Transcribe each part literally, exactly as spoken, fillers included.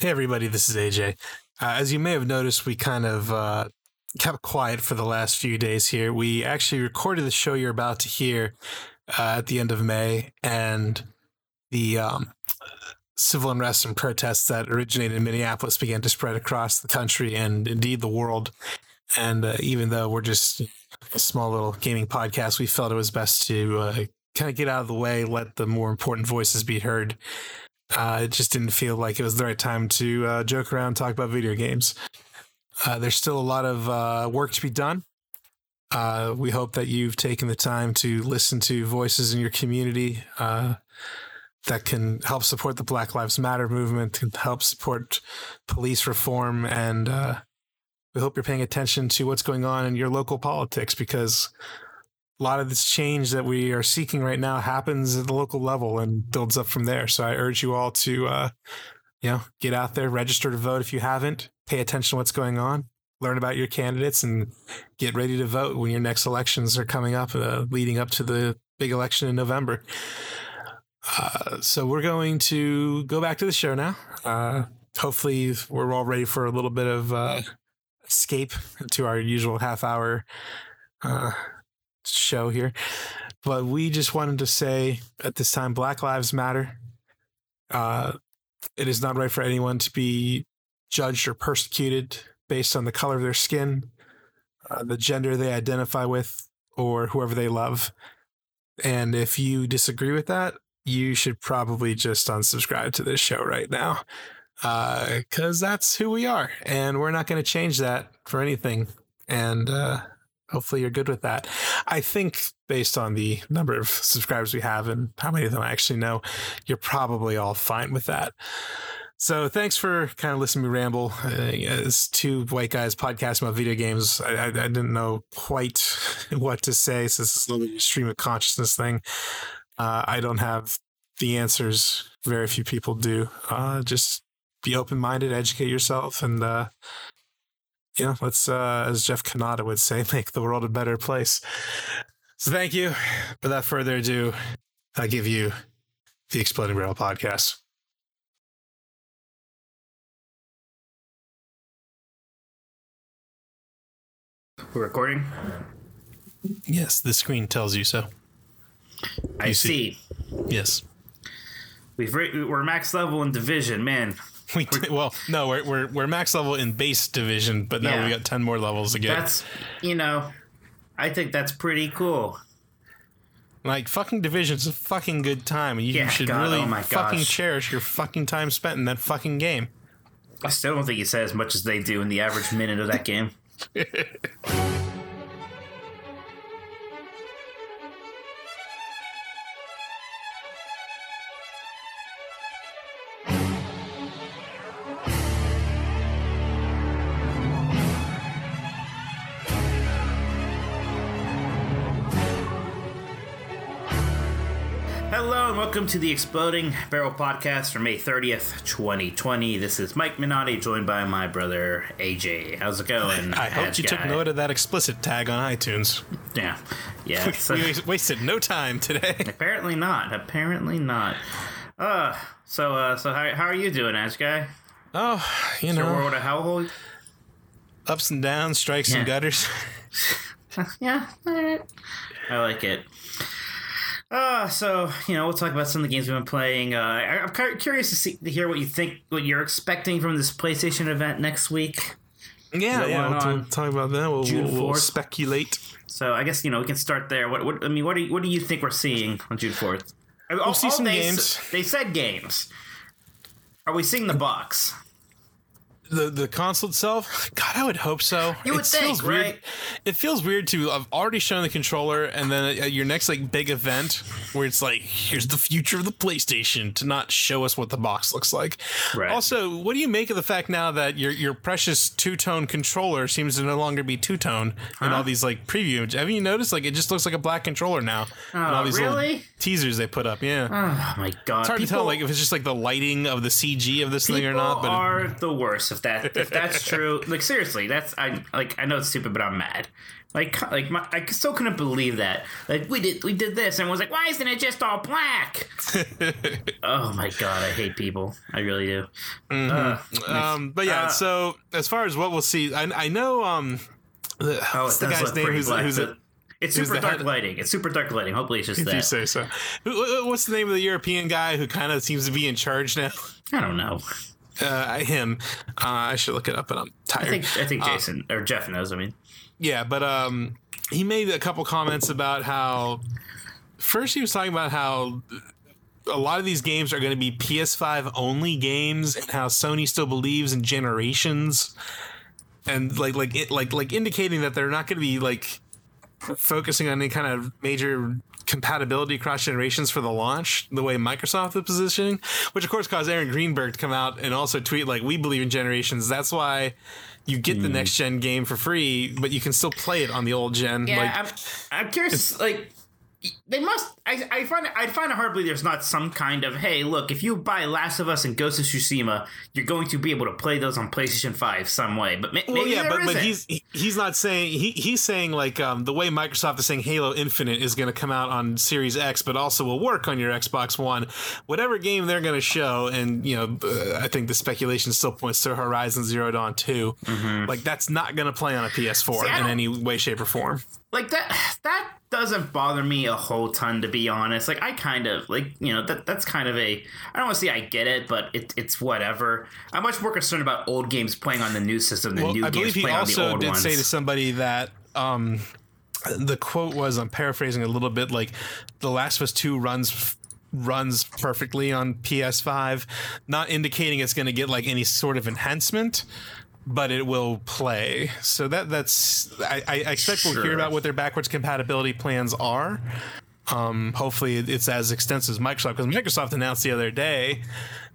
Hey everybody, this is A J. Uh, as you may have noticed, we kind of uh, kept quiet for the last few days here. We actually recorded the show you're about to hear uh, at the end of May, and the um, civil unrest and protests that originated in Minneapolis began to spread across the country and indeed the world. And uh, even though we're just a small little gaming podcast, we felt it was best to uh, kind of get out of the way, let the more important voices be heard. Uh, it just didn't feel like it was the right time to uh, joke around and talk about video games. Uh, there's still a lot of uh, work to be done. Uh, we hope that you've taken the time to listen to voices in your community uh, that can help support the Black Lives Matter movement, can help support police reform, and uh, we hope you're paying attention to what's going on in your local politics, because a lot of this change that we are seeking right now happens at the local level and builds up from there. So I urge you all to, uh, you know, get out there, register to vote if you haven't, pay attention to what's going on, learn about your candidates, and get ready to vote when your next elections are coming up, uh, leading up to the big election in November. Uh, so we're going to go back to the show now. Uh, hopefully we're all ready for a little bit of uh, escape to our usual half hour uh show here, but we just wanted to say at this time, Black Lives Matter. Uh, it is not right for anyone to be judged or persecuted based on the color of their skin, uh, the gender they identify with, or whoever they love. And if you disagree with that, you should probably just unsubscribe to this show right now, uh, because that's who we are, and we're not going to change that for anything. And uh, hopefully you're good with that. I think based on the number of subscribers we have and how many of them I actually know, you're probably all fine with that. So thanks for kind of listening to me ramble. Uh, it's two white guys podcasting about video games. I, I, I didn't know quite what to say, so this is a little bit of a stream of consciousness thing. Uh, I don't have the answers. Very few people do. Uh, just be open-minded, educate yourself, and uh, yeah, let's, uh, as Jeff Cannata would say, make the world a better place. So thank you. Without further ado, I give you the Exploding Barrel podcast. We're recording? Yes, the screen tells you so. I you see. see. Yes. We've re- we're max level in Division, man. We did, well, no, we're, we're we're max level in base Division, but now yeah. we got ten more levels again. That's, you know, I think that's pretty cool. Like, fucking Division's a fucking good time, and you yeah, should God, really oh fucking cherish your fucking time spent in that fucking game. I still don't think you said as much as they do in the average minute of that game. Welcome to the Exploding Barrel podcast for May thirtieth, twenty twenty. This is Mike Minotti, joined by my brother, A J. How's it going? I hope you guy? took note of that explicit tag on iTunes. Yeah. Yeah. So we wasted no time today. Apparently not. Apparently not. Uh, so uh, so how, how are you doing, Ash Guy? Oh, you is know. Your world a hellhole? Ups and downs, strikes yeah. and gutters. yeah. I like it. Uh, so, you know, we'll talk about some of the games we've been playing. Uh, I, I'm kind of curious to, see, to hear what you think, what you're expecting from this PlayStation event next week. Yeah, yeah, we'll t- talk about that. We'll, June fourth. We'll, we'll speculate. So I guess, you know, we can start there. What, what I mean, what do you, what do you think we're seeing on June fourth? I mean, we'll all, see all some they, games. They said games. Are we seeing the box? The the console itself? God, I would hope so. You would it think, feels right? Weird. It feels weird to I've already shown the controller, and then at your next like big event where it's like, here's the future of the PlayStation, to not show us what the box looks like. Right. Also, what do you make of the fact now that your your precious two-tone controller seems to no longer be two-tone huh? in all these like preview? Have you noticed? Like, it just looks like a black controller now. Oh, and all these really? Teasers they put up, yeah. Oh my God, it's hard people, to tell like if it's just like the lighting of the C G of this thing or not. But are it, the worst. if that if that's true, like seriously, that's I like I know it's stupid, but I'm mad. Like like my, I still couldn't believe that. Like we did we did this and was like, why isn't it just all black? Oh my god, I hate people. I really do. Mm-hmm. Uh, um, but yeah, uh, so as far as what we'll see, I I know um the, oh, it the does guy's look name pretty who's, black, who's it. It's super dark head- lighting. It's super dark lighting. Hopefully it's just if that. You say so. What's the name of the European guy who kind of seems to be in charge now? I don't know. Uh, him. Uh, I should look it up, but I'm tired. I think, I think Jason uh, or Jeff knows, I mean. Yeah, but um, he made a couple comments about how... First, he was talking about how a lot of these games are going to be P S five only games and how Sony still believes in generations. And like, like, it, like, like indicating that they're not going to be like... focusing on any kind of major compatibility cross generations for the launch, the way Microsoft is positioning, which of course caused Aaron Greenberg to come out and also tweet like, we believe in generations. That's why you get mm. the next gen game for free, but you can still play it on the old gen. Yeah, like, I'm, I'm curious. Like they must, I, I find I find it hard to believe there's not some kind of, hey, look, if you buy Last of Us and Ghost of Tsushima, you're going to be able to play those on PlayStation five some way. But ma- well, maybe yeah, there but, isn't. But he's he's not saying he he's saying like um, the way Microsoft is saying Halo Infinite is going to come out on Series X, but also will work on your Xbox One, whatever game they're going to show. And you know, uh, I think the speculation still points to Horizon Zero Dawn two. Mm-hmm. Like that's not going to play on a P S four See, in any way, shape, or form. Like that that doesn't bother me a whole ton, to be honest. Like I kind of like, you know, that that's kind of a, I don't want to say I get it, but it, it's whatever. I'm much more concerned about old games playing on the new system than well, new I games playing on the old ones. I believe he also did say to somebody that um, the quote was, I'm paraphrasing a little bit, like The Last of Us two runs runs perfectly on P S five, not indicating it's going to get like any sort of enhancement, but it will play. So that that's I, I expect sure. we'll hear about what their backwards compatibility plans are. Um, hopefully it's as extensive as Microsoft, because Microsoft announced the other day,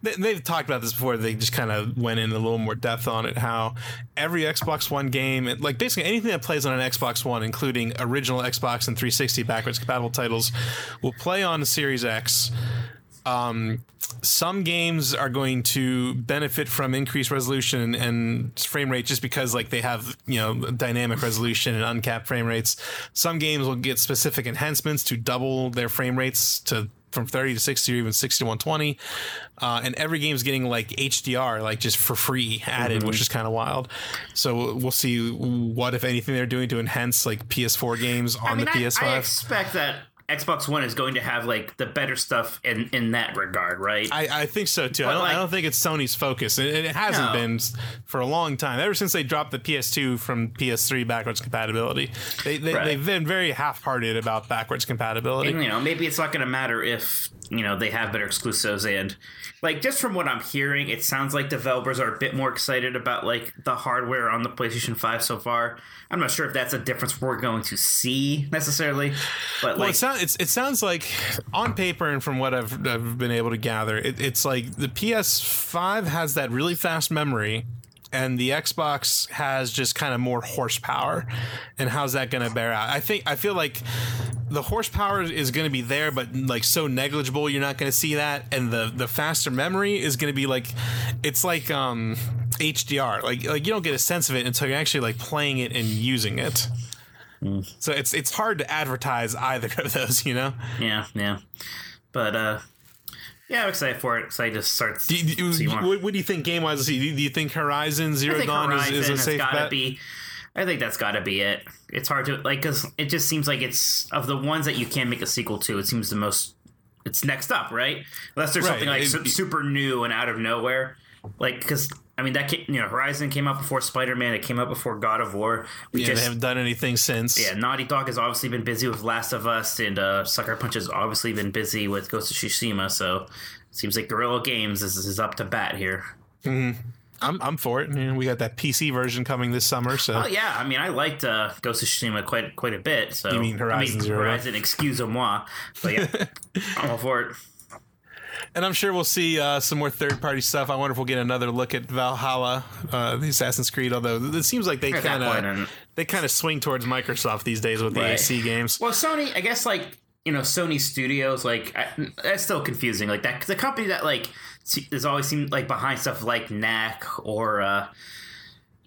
they, they've talked about this before, they just kind of went in a little more depth on it, how every Xbox One game, like basically anything that plays on an Xbox One, including original Xbox and three sixty backwards compatible titles, will play on Series X. Um, some games are going to benefit from increased resolution and frame rate just because like they have, you know, dynamic resolution and uncapped frame rates. Some games will get specific enhancements to double their frame rates to from thirty to sixty or even sixty to one twenty. Uh, and every game's getting like H D R, like just for free added, mm-hmm. which is kind of wild. So we'll see what, if anything, they're doing to enhance like P S four games on I mean, the I, P S five. I expect that Xbox One is going to have like the better stuff in, in that regard, right? I, I think so too. I don't, like, I don't think it's Sony's focus. It, it hasn't no. been for a long time. Ever since they dropped the P S two from P S three backwards compatibility, they, they right. they've been very half-hearted about backwards compatibility. And, you know, maybe it's not going to matter if you know they have better exclusives. And like just from what I'm hearing, it sounds like developers are a bit more excited about like the hardware on the PlayStation five so far. I'm not sure if that's a difference we're going to see necessarily, but well, like. It's, it sounds like on paper and from what I've, I've been able to gather, it, it's like the P S five has that really fast memory and the Xbox has just kind of more horsepower. And how's that going to bear out? I think I feel like the horsepower is going to be there, but like so negligible, you're not going to see that. And the, the faster memory is going to be like it's like um, H D R. Like, like you don't get a sense of it until you're actually like playing it and using it. So it's it's hard to advertise either of those, you know? Yeah, yeah. But, uh, yeah, I'm excited for it. So I just start to do you, see more. What, what do you think game-wise? Do you, do you think Horizon Zero think Dawn Horizon is, is a safe gotta bet? Be, I think that's got to be it. It's hard to, like, because it just seems like it's, of the ones that you can make a sequel to, it seems the most, it's next up, right? Unless there's right. something, like, it, su- super new and out of nowhere. Like, because... I mean, that came, you know, Horizon came out before Spider Man. It came out before God of War. We yeah, just, they haven't done anything since. Yeah, Naughty Dog has obviously been busy with Last of Us, and uh, Sucker Punch has obviously been busy with Ghost of Tsushima. So it seems like Guerrilla Games is, is up to bat here. Mm-hmm. I'm I'm for it. You know, we got that P C version coming this summer. So oh yeah, I mean, I liked uh, Ghost of Tsushima quite quite a bit. So you mean Horizon? I mean, Horizon, excusez-moi. But yeah, I'm all for it. And I'm sure we'll see uh, some more third-party stuff. I wonder if we'll get another look at Valhalla, uh, the Assassin's Creed. Although it seems like they kind of they kind of swing towards Microsoft these days with right. the A C games. Well, Sony, I guess, like you know, Sony Studios, like I, that's still confusing. Like that, the company that like there's always seemed like behind stuff like Knack or uh,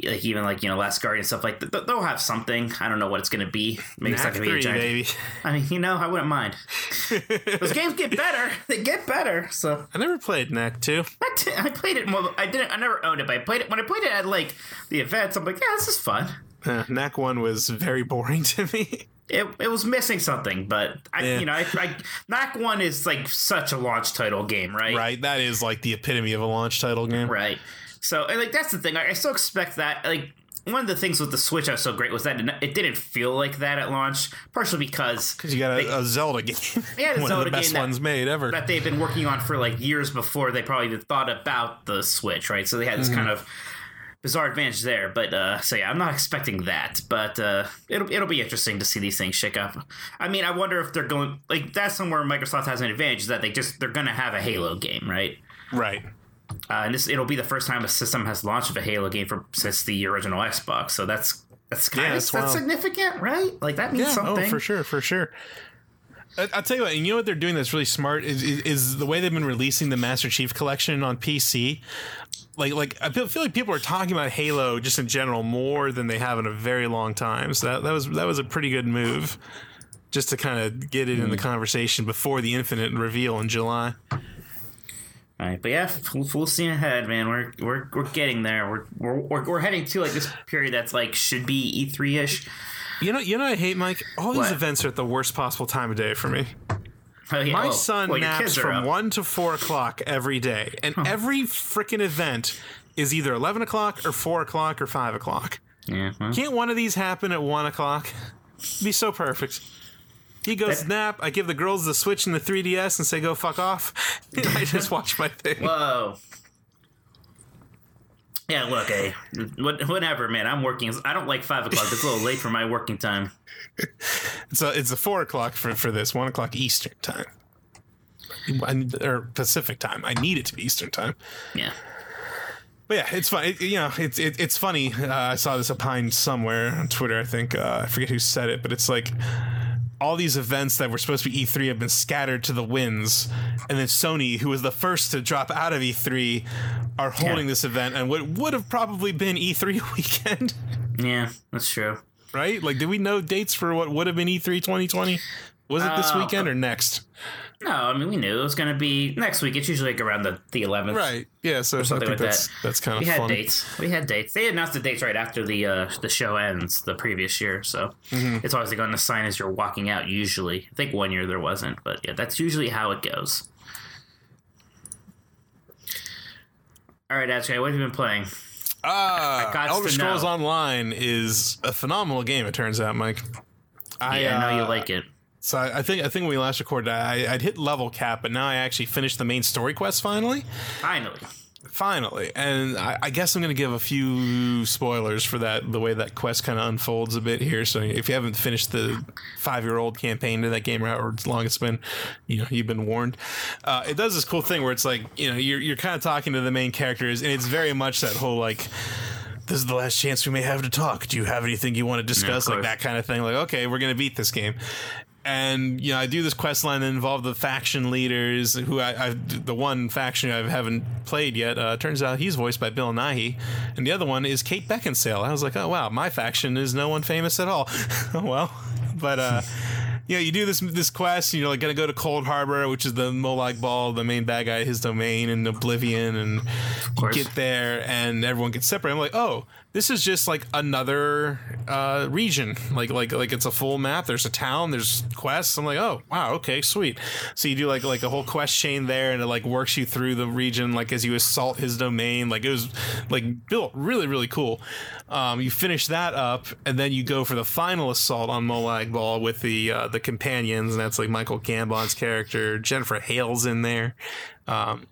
like even like, you know, Last Guardian, stuff like that. They'll have something. I don't know what it's going to be. Maybe Knack it's not going to be a giant. Baby. I mean, you know, I wouldn't mind. Those games get better. They get better. So I never played Knack two. I, t- I played it. Well, I didn't. I never owned it, but I played it when I played it at like the events. I'm like, yeah, this is fun. Uh, Knack one was very boring to me. It it was missing something, but I yeah. you know I, I Knack one is like such a launch title game, right? Right, that is like the epitome of a launch title game, right? So and like that's the thing. Like, I still expect that. Like one of the things with the Switch that was so great was that it didn't feel like that at launch, partially because because you got a, they, a Zelda game, yeah, one Zelda of the best game ones that, made ever that they've been working on for like years before they probably even thought about the Switch, right? So they had this mm-hmm. kind of bizarre advantage there, but uh, so yeah, I'm not expecting that, but uh, it'll it'll be interesting to see these things shake up. I mean, I wonder if they're going like that's somewhere Microsoft has an advantage is that they just they're gonna have a Halo game, right? Right. Uh, and this it'll be the first time a system has launched a Halo game for since the original Xbox, so that's that's kind yeah, of that's, that's significant, right? Like that means yeah, something. Oh, for sure, for sure. I'll tell you what, and you know what they're doing that's really smart is, is, is the way they've been releasing the Master Chief Collection on P C. Like, like I feel, feel like people are talking about Halo just in general more than they have in a very long time. So that, that was that was a pretty good move, just to kind of get it mm. in the conversation before the Infinite reveal in July. All right, but yeah, full, full steam ahead, man. We're we're we're getting there. We're we're we're, we're heading to like this period that's like should be E three ish. You know, you know, I hate Mike. All what? These events are at the worst possible time of day for me. Oh, yeah. My oh, son well, naps from up. one to four o'clock every day, and huh. every freaking event is either eleven o'clock or four o'clock or five o'clock. Yeah, well. Can't one of these happen at one o'clock? It'd be so perfect. He goes that, nap. I give the girls the Switch and the three D S and say go fuck off. And I just watch my thing. Whoa. Yeah, look, hey, whatever, man. I'm working. I don't like five o'clock. It's a little late for my working time. So it's a four o'clock for, for this, one o'clock Eastern time, I, or Pacific time. I need it to be Eastern time. Yeah, but yeah, it's fun. It, you know, it's it, it's funny. Uh, I saw this opined somewhere on Twitter. I think uh, I forget who said it, but it's like. All these events that were supposed to be E three have been scattered to the winds, and then Sony, who was the first to drop out of E three, are holding yeah. this event and what would have probably been E three weekend. Yeah, that's true. Right? Like, did we know dates for what would have been E three twenty twenty? Was it this uh, weekend or next? No, I mean, we knew it was going to be next week. It's usually like around the, the eleventh. Right. Yeah, so I think like that's, that. that's kind of fun. We had dates. We had dates. They announced the dates right after the uh, the show ends the previous year, so mm-hmm. it's always like on the sign as you're walking out, usually. I think one year there wasn't, but yeah, that's usually how it goes. All right, Ajay, what have you been playing? Uh, Elder Scrolls Online is a phenomenal game, it turns out, Mike. I, yeah, I know uh, you like it. So I think I think when we last recorded, I, I'd hit level cap, but now I actually finished the main story quest finally. Finally. Finally. And I, I guess I'm going to give a few spoilers for that, the way that quest kind of unfolds a bit here. So if you haven't finished the five-year-old campaign to that game or however long it's been, you know, you've been warned. Uh, it does this cool thing where it's like, you know, you're, you're kind of talking to the main characters, and it's very much that whole, like... This is the last chance we may have to talk. Do you have anything you want to discuss? Yeah, like that kind of thing. Like, okay, we're going to beat this game. And, you know, I do this quest line that involved the faction leaders, who I, I the one faction I haven't played yet. Uh, turns out he's voiced by Bill Nighy. And the other one is Kate Beckinsale. I was like, oh, wow, my faction is no one famous at all. Oh, well, but, uh, you know, you do this this quest, and you're like going to go to Cold Harbor, which is the Molag Bal, the main bad guy, his domain, and Oblivion, and you get there, and everyone gets separated. I'm like, oh, this is just like another uh, region, like like like it's a full map. There's a town, there's quests. I'm like, oh, wow, okay, sweet. So you do like like a whole quest chain there, and it like works you through the region, like as you assault his domain. Like it was like built really really cool. Um, you finish that up, and then you go for the final assault on Molag Bal with the uh, the companions, and that's like Michael Gambon's character. Jennifer Hale's in there. Um,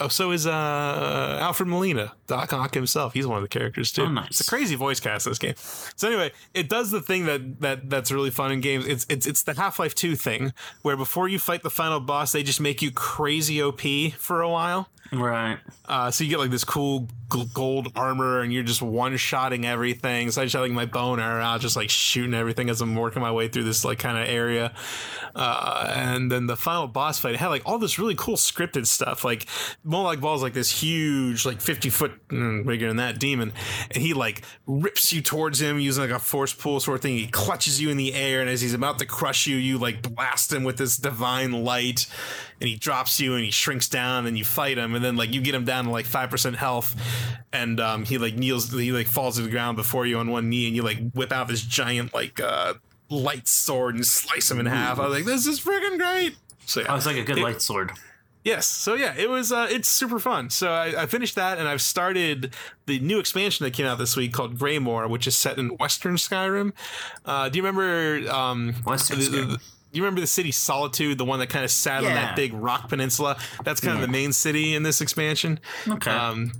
oh, so is uh, Alfred Molina, Doc Ock himself. He's one of the characters too. Oh, nice. It's a crazy voice cast this game. So anyway, it does the thing that, that that's really fun in games. It's it's it's the Half-Life two thing where before you fight the final boss, they just make you crazy O P for a while. Right. Uh, so you get like this cool gold armor and you're just one-shotting everything. So I just had like my boner and I was just like shooting everything as I'm working my way through this like kind of area. Uh, and then the final boss fight had like all this really cool scripted stuff. Like Molag Bal is like this huge, like fifty foot mm, bigger than that demon. And he like rips you towards him using like a force pull sort of thing. He clutches you in the air, and as he's about to crush you, you like blast him with this divine light, and he drops you and he shrinks down and you fight him. And then like you get him down to like five percent health, and um, he like kneels, he like falls to the ground before you on one knee, and you like whip out this giant like uh, light sword and slice him in half. I was like, this is freaking great. So yeah, oh, it's like a good it, light sword. Yes. So yeah, it was uh, it's super fun. So I, I finished that, and I've started the new expansion that came out this week called Greymoor, which is set in Western Skyrim. Uh, do you remember um, Western the, Skyrim? The, You remember the city Solitude, the one that kind of sat yeah. on that big rock peninsula? That's kind yeah. of the main city in this expansion. Okay. Um,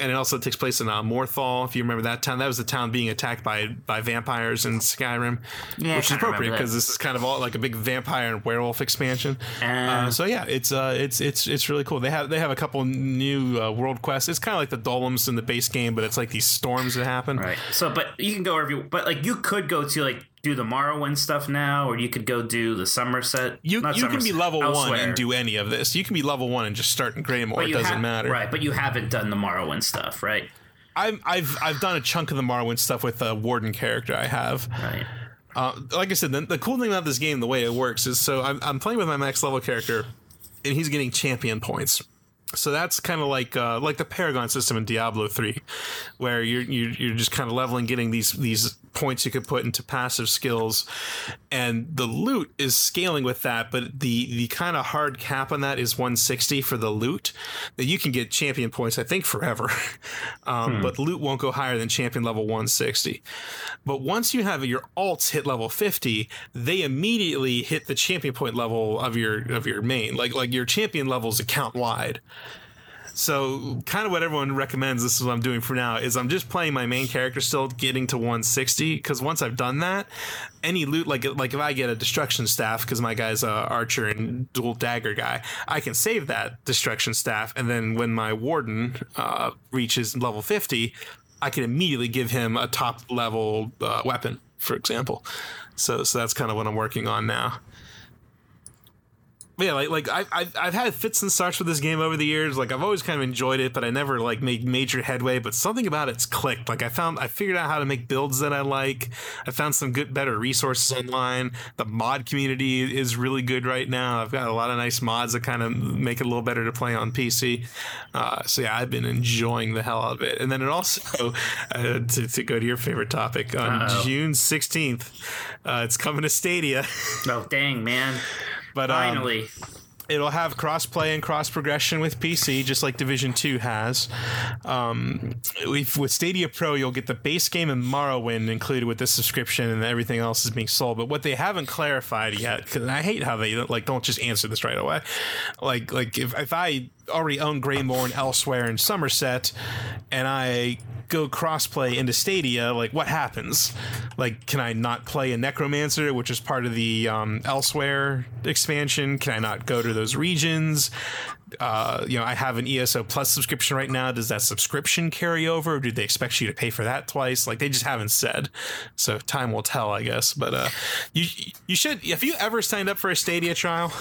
and it also takes place in uh, Morthal, if you remember that town. That was the town being attacked by by vampires in Skyrim, yeah, which is appropriate because this is kind of all like a big vampire and werewolf expansion. Uh, uh, so yeah, it's uh, it's it's it's really cool. They have they have a couple new uh, world quests. It's kind of like the Dolems in the base game, but it's like these storms that happen. Right. So, but you can go wherever you. But like you could go to like. do the Morrowind stuff now, or you could go do the Somerset. You, you Somerset, can be level elsewhere. one and do any of this. You can be level one and just start in Greymoor. It doesn't ha- matter. Right, but you haven't done the Morrowind stuff, right? I've I've I've done a chunk of the Morrowind stuff with a warden character I have. Right. Uh, like I said, the, the cool thing about this game, the way it works, is so I'm I'm playing with my max level character, and he's getting champion points. So that's kind of like uh, like the Paragon system in Diablo three, where you're you're, you're just kind of leveling, getting these these points you could put into passive skills, and the loot is scaling with that. But the the kind of hard cap on that is one sixty for the loot. That you can get champion points, I think, forever, um, hmm. but loot won't go higher than champion level one sixty. But once you have your alts hit level fifty, they immediately hit the champion point level of your of your main. Like like your champion levels account wide. So kind of what everyone recommends, this is what I'm doing for now, is I'm just playing my main character still getting to one sixty, because once I've done that, any loot, like like if I get a destruction staff, because my guy's a archer and dual dagger guy, I can save that destruction staff, and then when my warden uh, reaches level fifty, I can immediately give him a top level uh, weapon, for example. So, so that's kind of what I'm working on now. Yeah, like like I I've, I've had fits and starts with this game over the years. Like I've always kind of enjoyed it, but I never like made major headway. But something about it's clicked. Like I found I figured out how to make builds that I like. I found some good better resources online. The mod community is really good right now. I've got a lot of nice mods that kind of make it a little better to play on P C. Uh, so yeah, I've been enjoying the hell out of it. And then it also uh, to, to go to your favorite topic on Uh-oh. June sixteenth, uh, it's coming to Stadia. Oh dang, man. But um, finally, it'll have cross-play and cross-progression with P C, just like Division Two has. Um, if, with Stadia Pro, you'll get the base game and Morrowind included with this subscription, and everything else is being sold. But what they haven't clarified yet, because I hate how they like don't just answer this right away. Like, like if if I already own Greymoor and Elsewhere and Somerset, and I go crossplay into Stadia, like what happens? Like, can I not play a Necromancer, which is part of the um, Elsewhere expansion? Can I not go to those regions? Uh, you know, I have an E S O Plus subscription right now. Does that subscription carry over? Or do they expect you to pay for that twice? Like, they just haven't said. So time will tell, I guess. But uh, you you should. Have you ever signed up for a Stadia trial?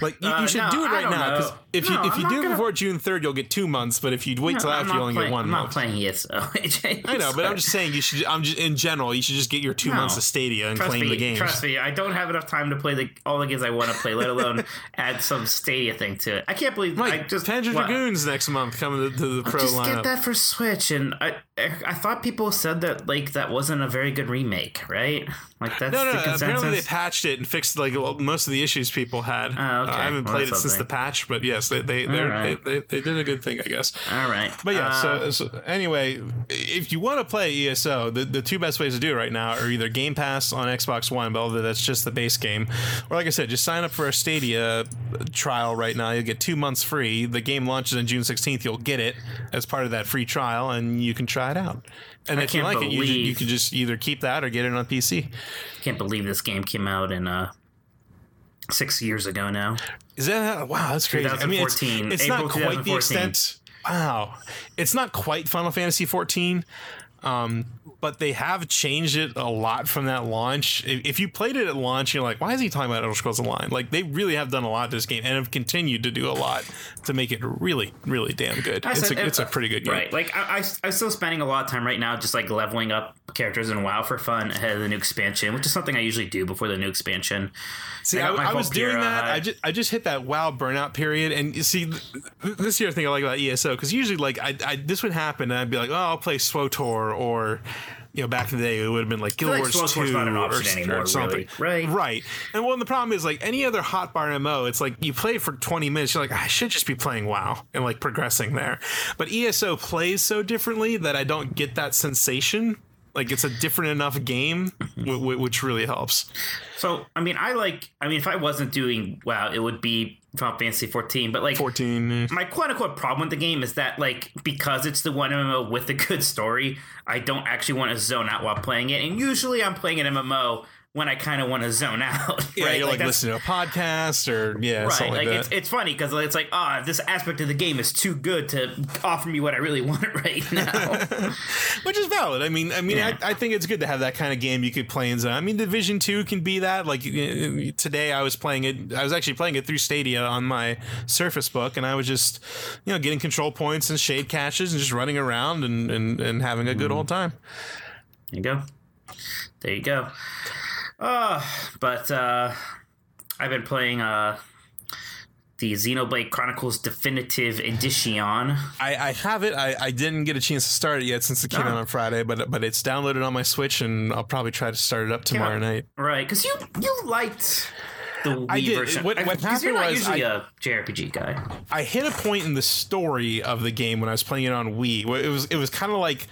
Like you, uh, you should no, do it right now, because if no, you if I'm you do it gonna... before June third, you'll get two months. But if you wait no, till after, you only playing, get one I'm month. I'm not playing E S O. A J, I know, but I'm just saying you should. I'm just in general, you should just get your two no. months of Stadia and trust claim me, the games. Trust me, I don't have enough time to play the, all the games I want to play, let alone add some Stadia thing to it. I can't believe like, I just Panzer Dragoons next month coming to, to the I'll Pro just lineup. Just get that for Switch, and I I thought people said that like that wasn't a very good remake, right? Like that's no, no. The consensus. Apparently they patched it and fixed like most of the issues people had. Oh, okay. uh, I haven't well, played it since the patch, but yes, they they, right. they they they did a good thing, I guess. All right, but yeah. Uh, so, so anyway, if you want to play E S O, the, the two best ways to do it right now are either Game Pass on Xbox One, but although that's just the base game, or like I said, just sign up for a Stadia trial right now. You'll get two months free. The game launches on June sixteenth. You'll get it as part of that free trial, and you can try it out. And I if you like believe, it, you, you can just either keep that or get it on P C. I can't believe this game came out in uh. six years ago now. Is that wow? That's crazy. I mean, it's, it's not quite the extent. Wow. It's not quite Final Fantasy fourteen, um, but they have changed it a lot from that launch. If, if you played it at launch, you're like, why is he talking about Elder Scrolls Online? Like, they really have done a lot to this game and have continued to do a lot to make it really, really damn good. It's, said, a, it's a pretty good game. Right. Like, I, I, I'm still spending a lot of time right now just, like, leveling up characters in WoW for fun ahead of the new expansion, which is something I usually do before the new expansion. See, I, I was doing that. I just, I just hit that WoW burnout period. And you see, this is the other thing I like about E S O, because usually, like, I, I this would happen, and I'd be like, oh, I'll play SWTOR, or, you know, back in the day, it would have been like Guild Wars two or something. Right. Right. And well, the problem is, like, any other hotbar M O, it's like you play for twenty minutes, you're like, I should just be playing WoW and, like, progressing there. But E S O plays so differently that I don't get that sensation. Like, it's a different enough game, which really helps. So, I mean, I like, I mean, if I wasn't doing WoW, it would be Final Fantasy fourteen. But, like, fourteen. My quote unquote problem with the game is that, like, because it's the one M M O with a good story, I don't actually want to zone out while playing it. And usually I'm playing an M M O when I kind of want to zone out. Right? Yeah, you're like, like listening to a podcast or, yeah, right. Something like, like that. It's, it's funny because it's like, ah, oh, this aspect of the game is too good to offer me what I really want right now. Which is valid. I mean, I mean, yeah. I, I think it's good to have that kind of game you could play in zone. I mean, Division Two can be that. Like, today I was playing it. I was actually playing it through Stadia on my Surface Book, and I was just, you know, getting control points and shade caches and just running around and, and, and having a good mm. old time. There you go. There you go. Uh, but uh, I've been playing uh, the Xenoblade Chronicles Definitive Edition. I, I have it. I, I didn't get a chance to start it yet since it came no. out on Friday, but but it's downloaded on my Switch, and I'll probably try to start it up tomorrow yeah. night. Right, because you, you liked the Wii I did. version. What, what happened you're not was usually I, a J R P G guy. I hit a point in the story of the game when I was playing it on Wii. Where it was it was kind of like.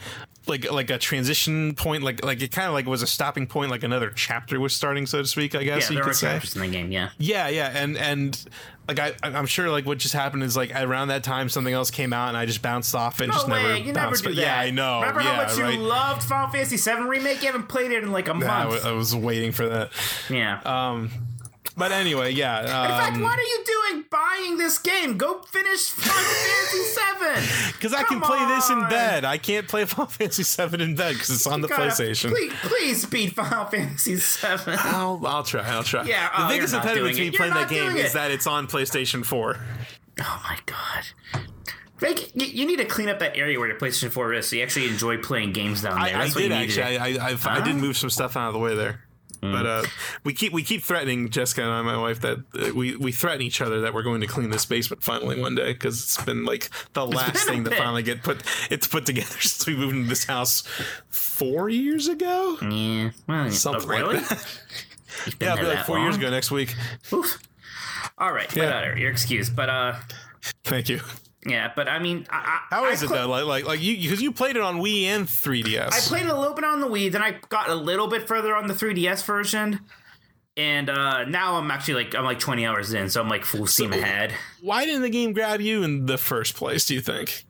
Like like a transition point, like like it kind of like was a stopping point, like another chapter was starting, so to speak. I guess yeah, you could say. Yeah, there are chapters in the game. Yeah, yeah, yeah, and and like I I'm sure like what just happened is like around that time something else came out and I just bounced off and no just way. never you bounced. Never do that. Yeah, I know. Remember yeah, how much right? you loved Final Fantasy seven remake? You haven't played it in like a nah, month. I was waiting for that. Yeah. Um. But anyway, yeah. Um, in fact, what are you doing buying this game? Go finish Final Fantasy seven. Because I can play on. this in bed. I can't play Final Fantasy seven in bed because it's on you the PlayStation. Please, please beat Final Fantasy seven. I'll, I'll try. I'll try. Yeah, the oh, biggest impediment to me playing that game it. is that it's on PlayStation four. Oh, my God. Like, you need to clean up that area where your PlayStation four is so you actually enjoy playing games down there. I, That's I what did, you actually. I, I, huh? I did move some stuff out of the way there. Mm. But uh, we keep we keep threatening Jessica and I, my wife, that uh, we we threaten each other that we're going to clean this basement finally one day because it's been like the last thing to finally get put it's put together since we moved into this house four years ago. Yeah, well, something oh, really? like that. Yeah, it'll be like four long? years ago next week. Oof. All right, yeah. You're excused, but uh, thank you. Yeah, but I mean, I, how is I it pl- though? Like, like, like you, because you played it on Wii and three D S. I played it a little bit on the Wii, then I got a little bit further on the three D S version, and uh, now I'm actually like, I'm like twenty hours in, so I'm like full steam so, ahead. Why didn't the game grab you in the first place? Do you think?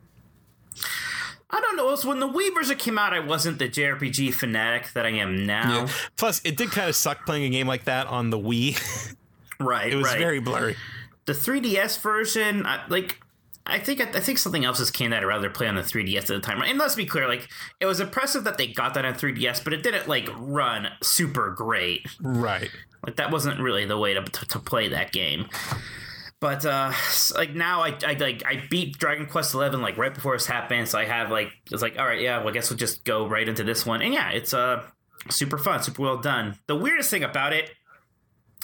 I don't know. When the Wii version came out, I wasn't the J R P G fanatic that I am now. Yeah. Plus, it did kind of suck playing a game like that on the Wii. Right. It was right. very blurry. The three D S version, I, like. I think I think something else is canon that I'd rather play on the three D S at the time. And let's be clear, like, it was impressive that they got that on three D S, but it didn't, like, run super great. Right. Like, that wasn't really the way to to, to play that game. But, uh, like, now I, I like I beat Dragon Quest eleven, like, right before this happened, so I have, like, it's like, all right, yeah, well, I guess we'll just go right into this one. And, yeah, it's uh, super fun, super well done. The weirdest thing about it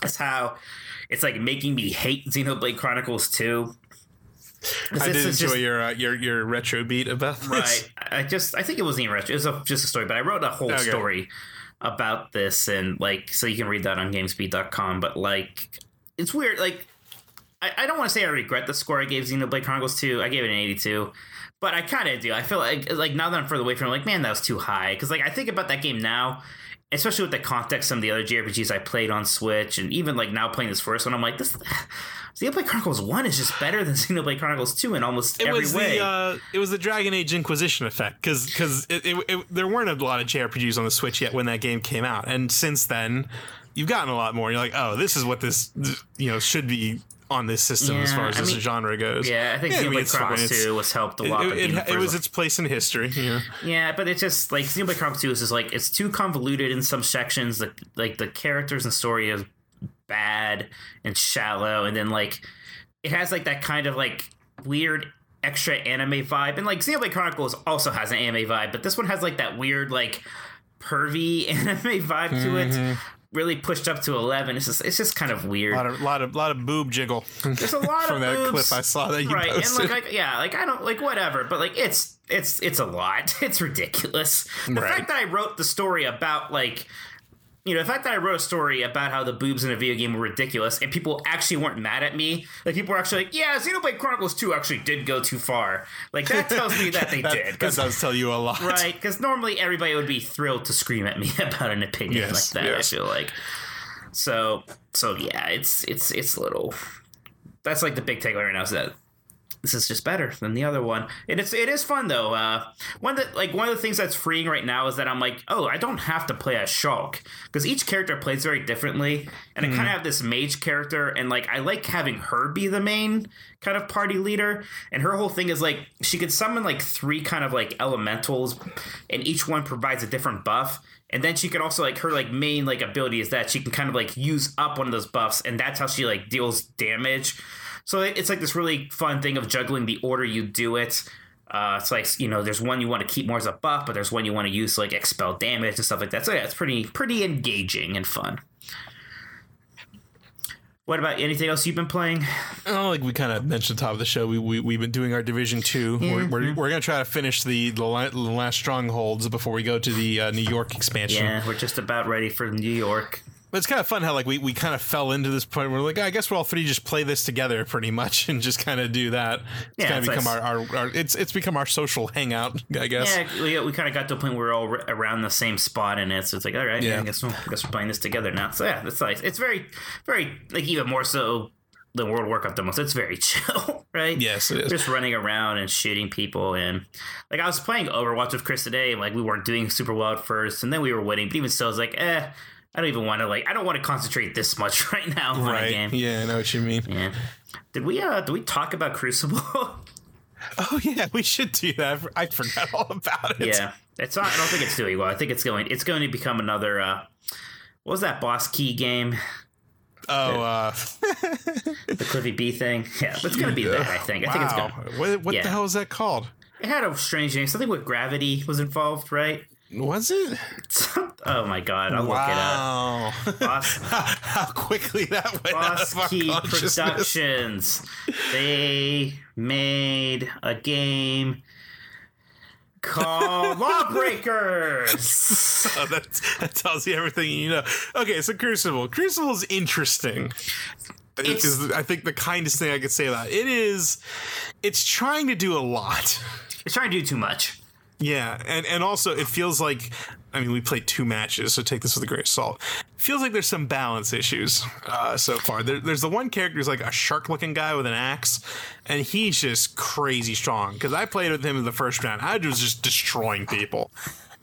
is how it's, like, making me hate Xenoblade Chronicles two. I did enjoy just, your, uh, your your retro beat about this. Right. I just I think it wasn't even retro. It was a, just a story, but I wrote a whole okay. story about this, and like so you can read that on gamespeed dot com. But like it's weird. Like I, I don't want to say I regret the score I gave Xenoblade Chronicles two. I gave it an eighty-two, but I kind of do. I feel like like now that I'm further away from it, I'm like man, that was too high. Because like I think about that game now, especially with the context of some of the other J R P Gs I played on Switch, and even like now playing this first one, I'm like this. Xenoblade Chronicles one is just better than Xenoblade Chronicles two in almost it every was the, way. Uh, it was the Dragon Age Inquisition effect, because it, it, it, there weren't a lot of J R P Gs on the Switch yet when that game came out. And since then, you've gotten a lot more. You're like, oh, this is what this, you know, should be on this system yeah, as far as I this mean, genre goes. Yeah, I think yeah, Xenoblade I mean, Chronicles fine. two was helped a lot. It, it, it, it was its place in history. Yeah, yeah, but it's just like Xenoblade Chronicles two is just like it's too convoluted in some sections. Like like the characters and story is bad and shallow, and then like it has like that kind of like weird extra anime vibe. And like Xenoblade Chronicles also has an anime vibe, but this one has like that weird like pervy anime vibe to mm-hmm. it. Really pushed up to eleven. It's just it's just kind of weird. A lot of lot of, lot of boob jiggle. There's a lot from of that boobs. Clip I saw that you right. posted. And like, like yeah, like I don't like whatever, but like it's it's it's a lot. It's ridiculous. The right. fact that I wrote the story about like you know, the fact that I wrote a story about how the boobs in a video game were ridiculous and people actually weren't mad at me. Like, people were actually like, yeah, Xenoblade Chronicles two actually did go too far. Like, that tells me that they that, did. That does tell you a lot. Right, because normally everybody would be thrilled to scream at me about an opinion yes, like that, yes. I feel like. So, so yeah, it's it's it's little... That's, like, the big takeaway right now is that this is just better than the other one. And it's it is fun, though. Uh, one that like one of the things that's freeing right now is that I'm like, oh, I don't have to play as Shulk, because each character plays very differently. And mm. I kind of have this mage character, and like I like having her be the main kind of party leader. And her whole thing is like she could summon like three kind of like elementals, and each one provides a different buff. And then she could also like her like main like ability is that she can kind of like use up one of those buffs, and that's how she like deals damage. So it's like this really fun thing of juggling the order you do it. Uh, it's like, you know, there's one you want to keep more as a buff, but there's one you want to use to like expel damage and stuff like that. So yeah, it's pretty pretty engaging and fun. What about anything else you've been playing? Oh, like we kind of mentioned at the top of the show, we, we, we've been doing our Division Two. Yeah. We're, we're, we're going to try to finish the, the last strongholds before we go to the uh, New York expansion. Yeah, we're just about ready for New York. But it's kind of fun how like we, we kind of fell into this point where we're like, oh, I guess we'll all three just play this together pretty much and just kind of do that. It's yeah, kind of become nice. our, our, our it's it's become our social hangout, I guess. Yeah, we, we kind of got to a point where we're all around the same spot in it, so it's like, all right, yeah. Yeah, I guess we'll, I guess we're playing this together now. So yeah, that's nice. It's very, very like even more so than World of Warcraft almost. It's very chill, right? Yes, it is. Just running around and shooting people, and like I was playing Overwatch with Chris today, and like we weren't doing super well at first, and then we were winning, but even still, I was like, eh. I don't even want to like. I don't want to concentrate this much right now on right. a game. Yeah, I know what you mean. Yeah. Did we uh? Did we talk about Crucible? Oh yeah, we should do that. I forgot all about it. Yeah, it's not. I don't think it's doing well. I think it's going. It's going to become another. Uh, what was that boss key game? Oh, uh, the Cliffy B thing. Yeah, it's going to be that. I think. I think wow. it's going. What, what yeah. the hell is that called? It had a strange name. Something with gravity was involved, right? Was it? Oh my god! I'll wow. look it up. Boss, how, how quickly that went. Boss out of Key our Productions. They made a game called Lawbreakers. Oh, that's, that tells you everything you know. Okay, so Crucible. Crucible is interesting. It's, is, I think, the kindest thing I could say about it. It is. It's trying to do a lot. It's trying to do too much. Yeah, and, and also it feels like, I mean, we played two matches, so take this with a grain of salt. It feels like there's some balance issues uh, so far. There, there's the one character who's like a shark-looking guy with an axe, and he's just crazy strong. Because I played with him in the first round. I was just destroying people.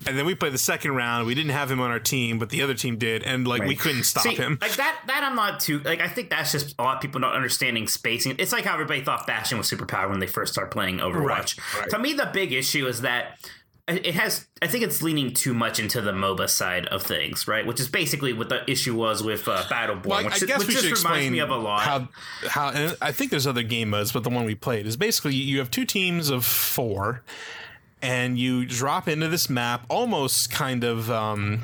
And then we played the second round. We didn't have him on our team, but the other team did, and like right. we couldn't stop See, him. Like that, that I'm not too like. I think that's just a lot of people not understanding spacing. It's like how everybody thought Bastion was superpowered when they first started playing Overwatch. Right, right. To me, the big issue is that it has. I think it's leaning too much into the MOBA side of things, right? Which is basically what the issue was with uh, Battleborn, well, which, I guess which we just reminds me of a lot. How, how and I think there's other game modes, but the one we played is basically you have two teams of four. And you drop into this map almost kind of um,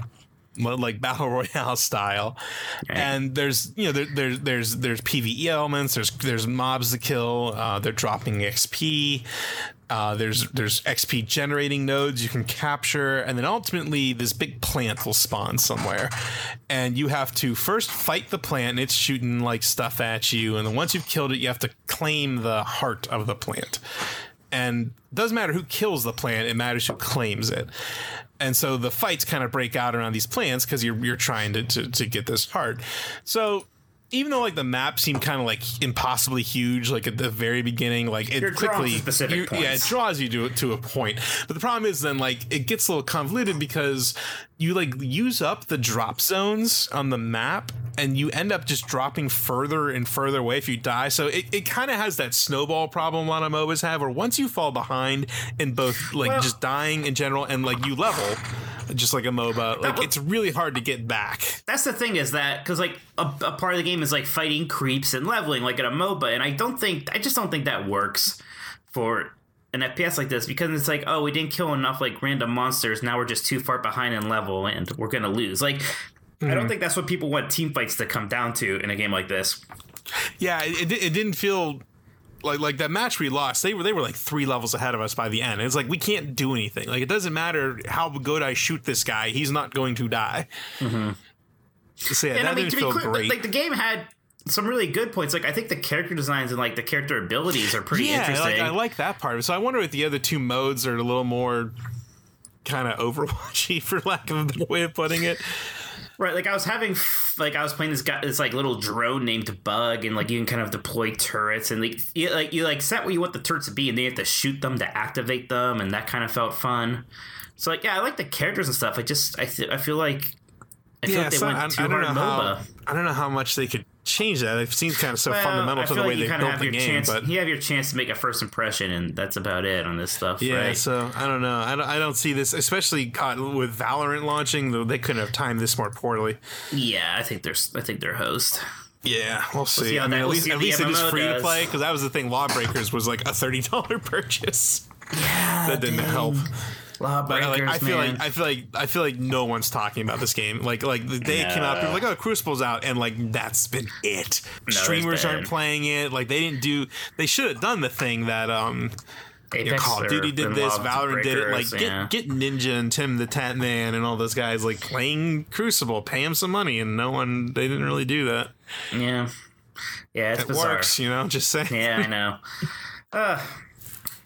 like Battle Royale style. Right. And there's, you know, there, there, there's there's PvE elements. There's there's mobs to kill. Uh, they're dropping X P. Uh, there's there's X P generating nodes you can capture. And then ultimately this big plant will spawn somewhere. And you have to first fight the plant. And it's shooting like stuff at you. And then once you've killed it, you have to claim the heart of the plant. And it doesn't matter who kills the plant, it matters who claims it. And so the fights kind of break out around these plants because you're you're trying to, to, to get this heart. So even though like the map seemed kind of like impossibly huge, like at the very beginning, like it you're quickly, you, yeah, it draws you to to a point. But the problem is then like it gets a little convoluted because you like use up the drop zones on the map and you end up just dropping further and further away if you die. So it, it kind of has that snowball problem a lot of M O B As have, where once you fall behind in both, like, well, just dying in general and, like, you level, just like a M O B A, like, it's really hard to get back. That's the thing, is that, because, like, a, a part of the game is, like, fighting creeps and leveling, like, in a M O B A, and I don't think, I just don't think that works for an F P S like this, because it's like, oh, we didn't kill enough, like, random monsters, now we're just too far behind in level, and we're gonna lose. Like, mm-hmm. I don't think that's what people want teamfights to come down to in a game like this. Yeah, it, it didn't feel... Like like that match we lost, they were they were like three levels ahead of us by the end. It's like, we can't do anything. Like, it doesn't matter how good I shoot this guy, he's not going to die. Mm-hmm. So yeah, and that I mean, didn't feel clear, great. Like, the game had some really good points. Like, I think the character designs and, like, the character abilities are pretty yeah, interesting. Yeah, like, I like that part of it. So I wonder if the other two modes are a little more kind of Overwatchy, for lack of a better way of putting it. Right, like, I was having, like, I was playing this guy, this, like, little drone named Bug, and, like, you can kind of deploy turrets, and, like, you, like, you, like, set what you want the turrets to be, and then you have to shoot them to activate them, and that kind of felt fun. So, like, yeah, I like the characters and stuff. I just, I, th- I feel like, I feel yeah, like they so went too I, I hard M O B A. I don't know how much they could change that. It seems kind of so well, fundamental to the like way they built the game. Chance, but you have your chance to make a first impression, and that's about it on this stuff. Yeah, right? So I don't know. I don't, I don't see this, especially God, with Valorant launching. Though they couldn't have timed this more poorly. Yeah, I think they're. I think they're host. Yeah, we'll see. We'll see I mean, that, we'll at least, see at least it is free does. to play, because that was the thing. Lawbreakers was like a thirty dollar purchase. Yeah, that didn't dang. help. Lawbreakers, but, like, I feel man. like I feel like I feel like no one's talking about this game. Like like the day no. it came out, people were like, oh, Crucible's out, and like that's been it. No, Streamers aren't playing it. Like they didn't do. They should have done the thing that um, you know, Call of Duty did this, Valorant did it. Like yeah. get get Ninja and Tim the Tat Man and all those guys like playing Crucible. Pay them some money, and no one. They didn't really do that. Yeah, yeah, it's it bizarre. works. You know, just saying. Yeah, I know. Uh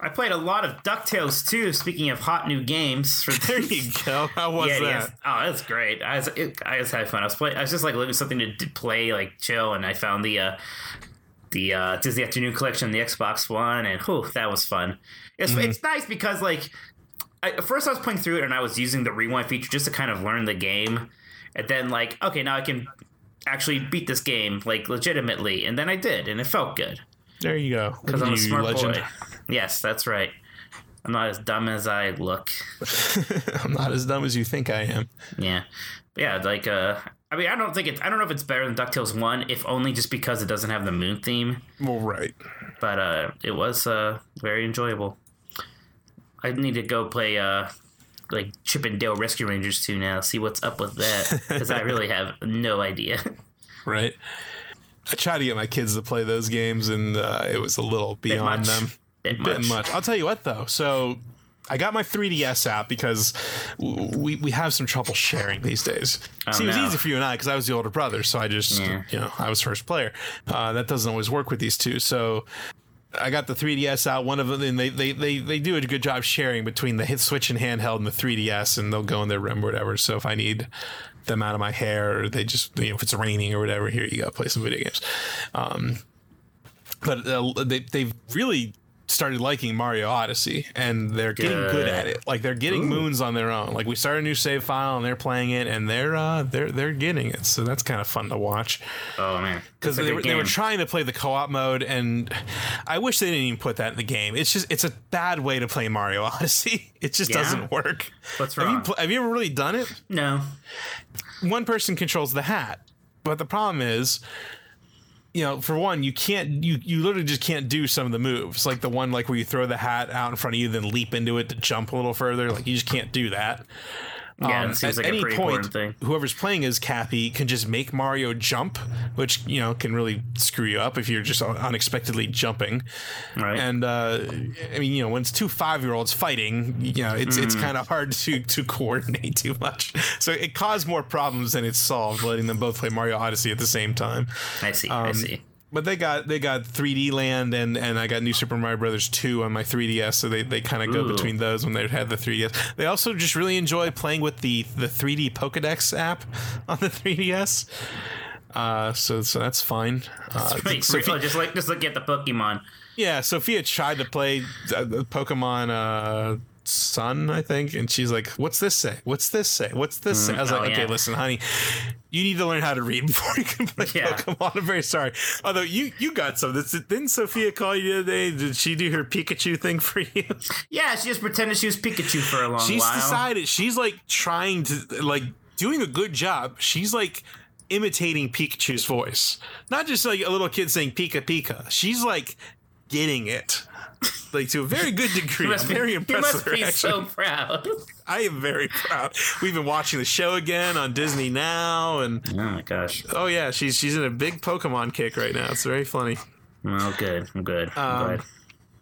I played a lot of DuckTales too. Speaking of hot new games, there you go. How was yeah, that? Yes. Oh, that's great. I was, it, I was having fun. I was play, I was just like looking for something to d- play, like chill, and I found the uh, the uh, Disney Afternoon Collection, the Xbox One, and whew, that was fun. It's, mm-hmm. it's nice because like I, at first I was playing through it and I was using the rewind feature just to kind of learn the game, and then like okay, now I can actually beat this game like legitimately, and then I did, and it felt good. There you go. Because I'm a smart legend. boy. Yes, that's right. I'm not as dumb as I look. I'm not as dumb as you think I am. Yeah. Yeah, like, uh, I mean, I don't think it's, I don't know if it's better than DuckTales one, if only just because it doesn't have the moon theme. Well, right. But uh, it was uh, very enjoyable. I need to go play, uh, like, Chip and Dale Rescue Rangers two now, see what's up with that, because I really have no idea. Right. I try to get my kids to play those games, and uh, it was a little beyond them. Bit much. Bit much. I'll tell you what, though. So I got my three D S out because we we have some trouble sharing these days. Oh, See, it was no. easy for you and I because I was the older brother, so I just, yeah. you know, I was first player. Uh, that doesn't always work with these two, so... I got the three D S out. One of them, and they, they, they, they do a good job sharing between the hit switch and handheld and the three D S, and they'll go in their room or whatever. So if I need them out of my hair, or they just, you know, if it's raining or whatever, here you go, play some video games. Um, but uh, they, they've really started liking Mario Odyssey, and they're good. getting good at it. Like they're getting Ooh. moons on their own. Like we start a new save file and they're playing it, and they're uh, they're they're getting it. So that's kind of fun to watch. Oh man, because they were, they were trying to play the co-op mode, and I wish they didn't even put that in the game. It's just it's a bad way to play Mario Odyssey. It just yeah? doesn't work. What's wrong? Have you, pl- have you ever really done it? No. One person controls the hat, but the problem is, you know, for one, you can't, you, you literally just can't do some of the moves. Like the one, like where you throw the hat out in front of you, then leap into it to jump a little further. Like you just can't do that. Yeah, um, it seems at like any a pretty point, thing. Whoever's playing as Cappy can just make Mario jump, which, you know, can really screw you up if you're just unexpectedly jumping. Right. And uh, I mean, you know, when it's two five-year-olds fighting, you know, it's mm. it's kind of hard to to coordinate too much. So it caused more problems than it solved, letting them both play Mario Odyssey at the same time. I see. Um, I see. But they got they got three D Land and, and I got New Super Mario Brothers two on my three D S, so they, they kind of go between those when they had the three D S. They also just really enjoy playing with the, the three D Pokedex app on the three D S. Uh, so so that's fine. Uh, that's Sophia, just like just look at the Pokemon. Yeah, Sophia tried to play uh, Pokemon uh, Sun, I think, and she's like, "What's this say? What's this say? What's this?" Mm, say? I was oh, like, "Okay, yeah. listen, honey." you need to learn how to read before you can play yeah. Pokemon. I'm very sorry. Although you you got some. Didn't Sophia call you today? Did she do her Pikachu thing for you? Yeah, she just pretended she was Pikachu for a long she's while. She's decided. She's like trying to, like, doing a good job. She's like imitating Pikachu's voice. Not just like a little kid saying Pika Pika. She's like getting it. Like, to a very good degree. I'm very be, impressed. You must be so proud. I am very proud. We've been watching the show again on Disney Now, and oh my gosh, oh yeah, she's she's in a big Pokemon kick right now. It's very funny. Oh, good. I'm good. Um, I'm glad.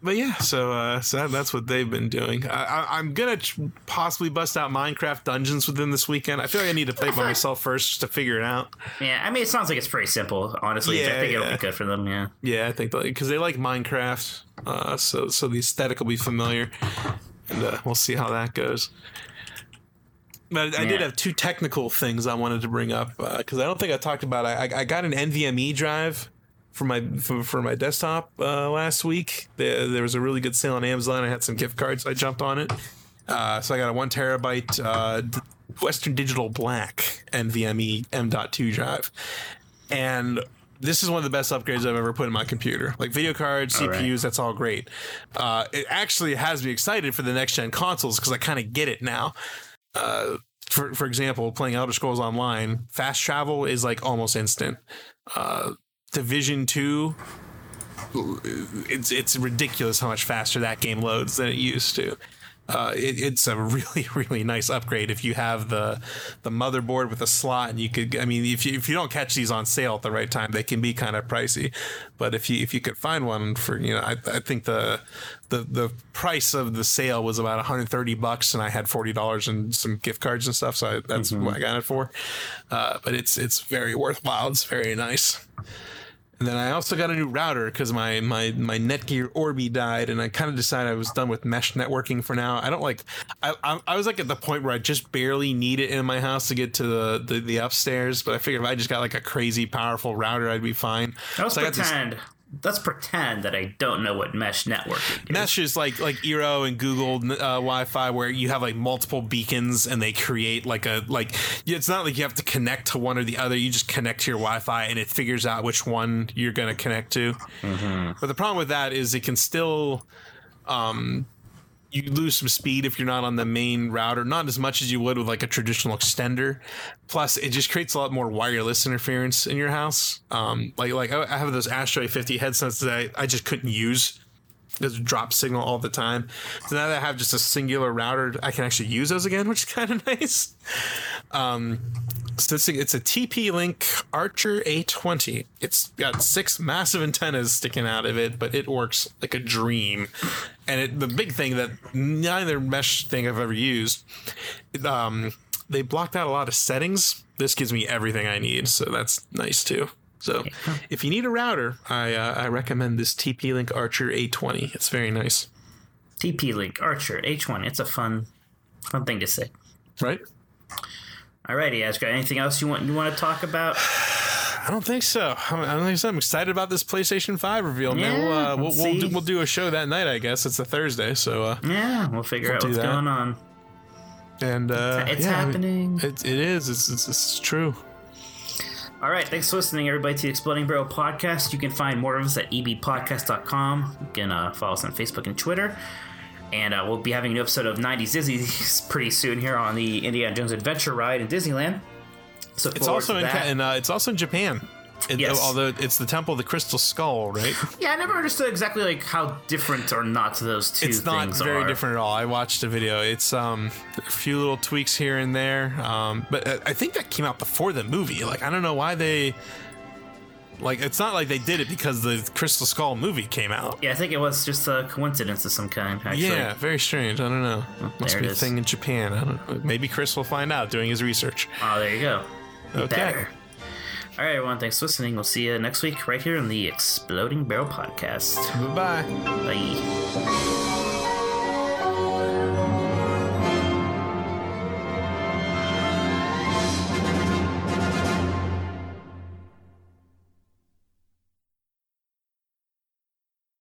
But yeah, so uh, so that's what they've been doing. I, I, I'm gonna tr- possibly bust out Minecraft Dungeons within this weekend. I feel like I need to play it by myself first just to figure it out. Yeah, I mean, it sounds like it's pretty simple, honestly. Yeah, I think yeah. it'll be good for them. Yeah, yeah, I think because they like Minecraft, uh, so so the aesthetic will be familiar, and uh, we'll see how that goes. But I yeah. did have two technical things I wanted to bring up because uh, I don't think I talked about. It. I I got an N V M E drive. For my for, for my desktop uh, last week, there, there was a really good sale on Amazon. I had some gift cards. I jumped on it, uh, so I got a one terabyte uh, Western Digital Black N V M E M dot two drive, and this is one of the best upgrades I've ever put in my computer. Like video cards, C P Us, all right. That's all great. Uh, it actually has me excited for the next gen consoles because I kind of get it now. Uh, for for example, playing Elder Scrolls Online, fast travel is like almost instant. Uh, Division Two, it's it's ridiculous how much faster that game loads than it used to. Uh, it, it's a really really nice upgrade if you have the the motherboard with a slot, and you could. I mean, if you if you don't catch these on sale at the right time, they can be kind of pricey. But if you if you could find one for, you know, I I think the the the price of the sale was about one hundred thirty bucks, and I had forty dollars and some gift cards and stuff, so I, that's mm-hmm. what I got it for. Uh, but it's it's very worthwhile. It's very nice. And then I also got a new router because my, my, my Netgear Orbi died, and I kind of decided I was done with mesh networking for now. I don't like I, I I was like at the point where I just barely need it in my house to get to the, the, the upstairs. But I figured if I just got like a crazy powerful router, I'd be fine. That's so pretend. I got this, let's pretend that I don't know what mesh networking is. Mesh is like like Eero and Google uh, Wi-Fi, where you have like multiple beacons and they create like a like. It's not like you have to connect to one or the other. You just connect to your Wi-Fi and it figures out which one you're going to connect to. Mm-hmm. But the problem with that is it can still. Um, You lose some speed if you're not on the main router, not as much as you would with like a traditional extender. Plus, it just creates a lot more wireless interference in your house. Um, like like I have those Astro fifty headsets that I, I just couldn't use. There's a drop signal all the time. So now that I have just a singular router, I can actually use those again, which is kind of nice. Um, so it's a, it's a T P-Link Archer A twenty. It's got six massive antennas sticking out of it, but it works like a dream. And it, the big thing that neither mesh thing I've ever used, um, they blocked out a lot of settings. This gives me everything I need, so that's nice too. So if you need a router, I uh, I recommend this T P-Link Archer A twenty. It's very nice. T P-Link Archer A twenty. It's a fun fun thing to say. Right? All righty, Ash. Got anything else you want you want to talk about? I don't think so. I don't think so. I'm excited about this PlayStation five reveal. Yeah, man, we'll, uh, we'll, we'll, do, we'll do a show that night, I guess. It's a Thursday, so uh, yeah, we'll figure we'll out what's that. going on. And uh, it's, it's yeah, happening. I mean, it, it is. It's, it's it's true. All right, thanks for listening, everybody, to the Exploding Barrel podcast. You can find more of us at e b podcast dot com. You can uh, follow us on Facebook and Twitter. And uh, we'll be having an episode of nineties Dizzy pretty soon here on the Indiana Jones Adventure Ride in Disneyland. So it's also in Ca- and, uh, it's also in Japan. It, yes. Although it's the Temple of the Crystal Skull, right? Yeah, I never understood exactly like how different or not those two things are. It's not very different at all. I watched a video. It's um, a few little tweaks here and there, um, but I think that came out before the movie. Like, I don't know why they. Like, it's not like they did it because the Crystal Skull movie came out. Yeah, I think it was just a coincidence of some kind, actually. Yeah, very strange. I don't know. Well, must be a thing in Japan. I don't know. Maybe Chris will find out doing his research. Oh, there you go. Okay. Better. All right, everyone. Thanks for listening. We'll see you next week right here on the Exploding Barrel Podcast. Bye-bye. Bye.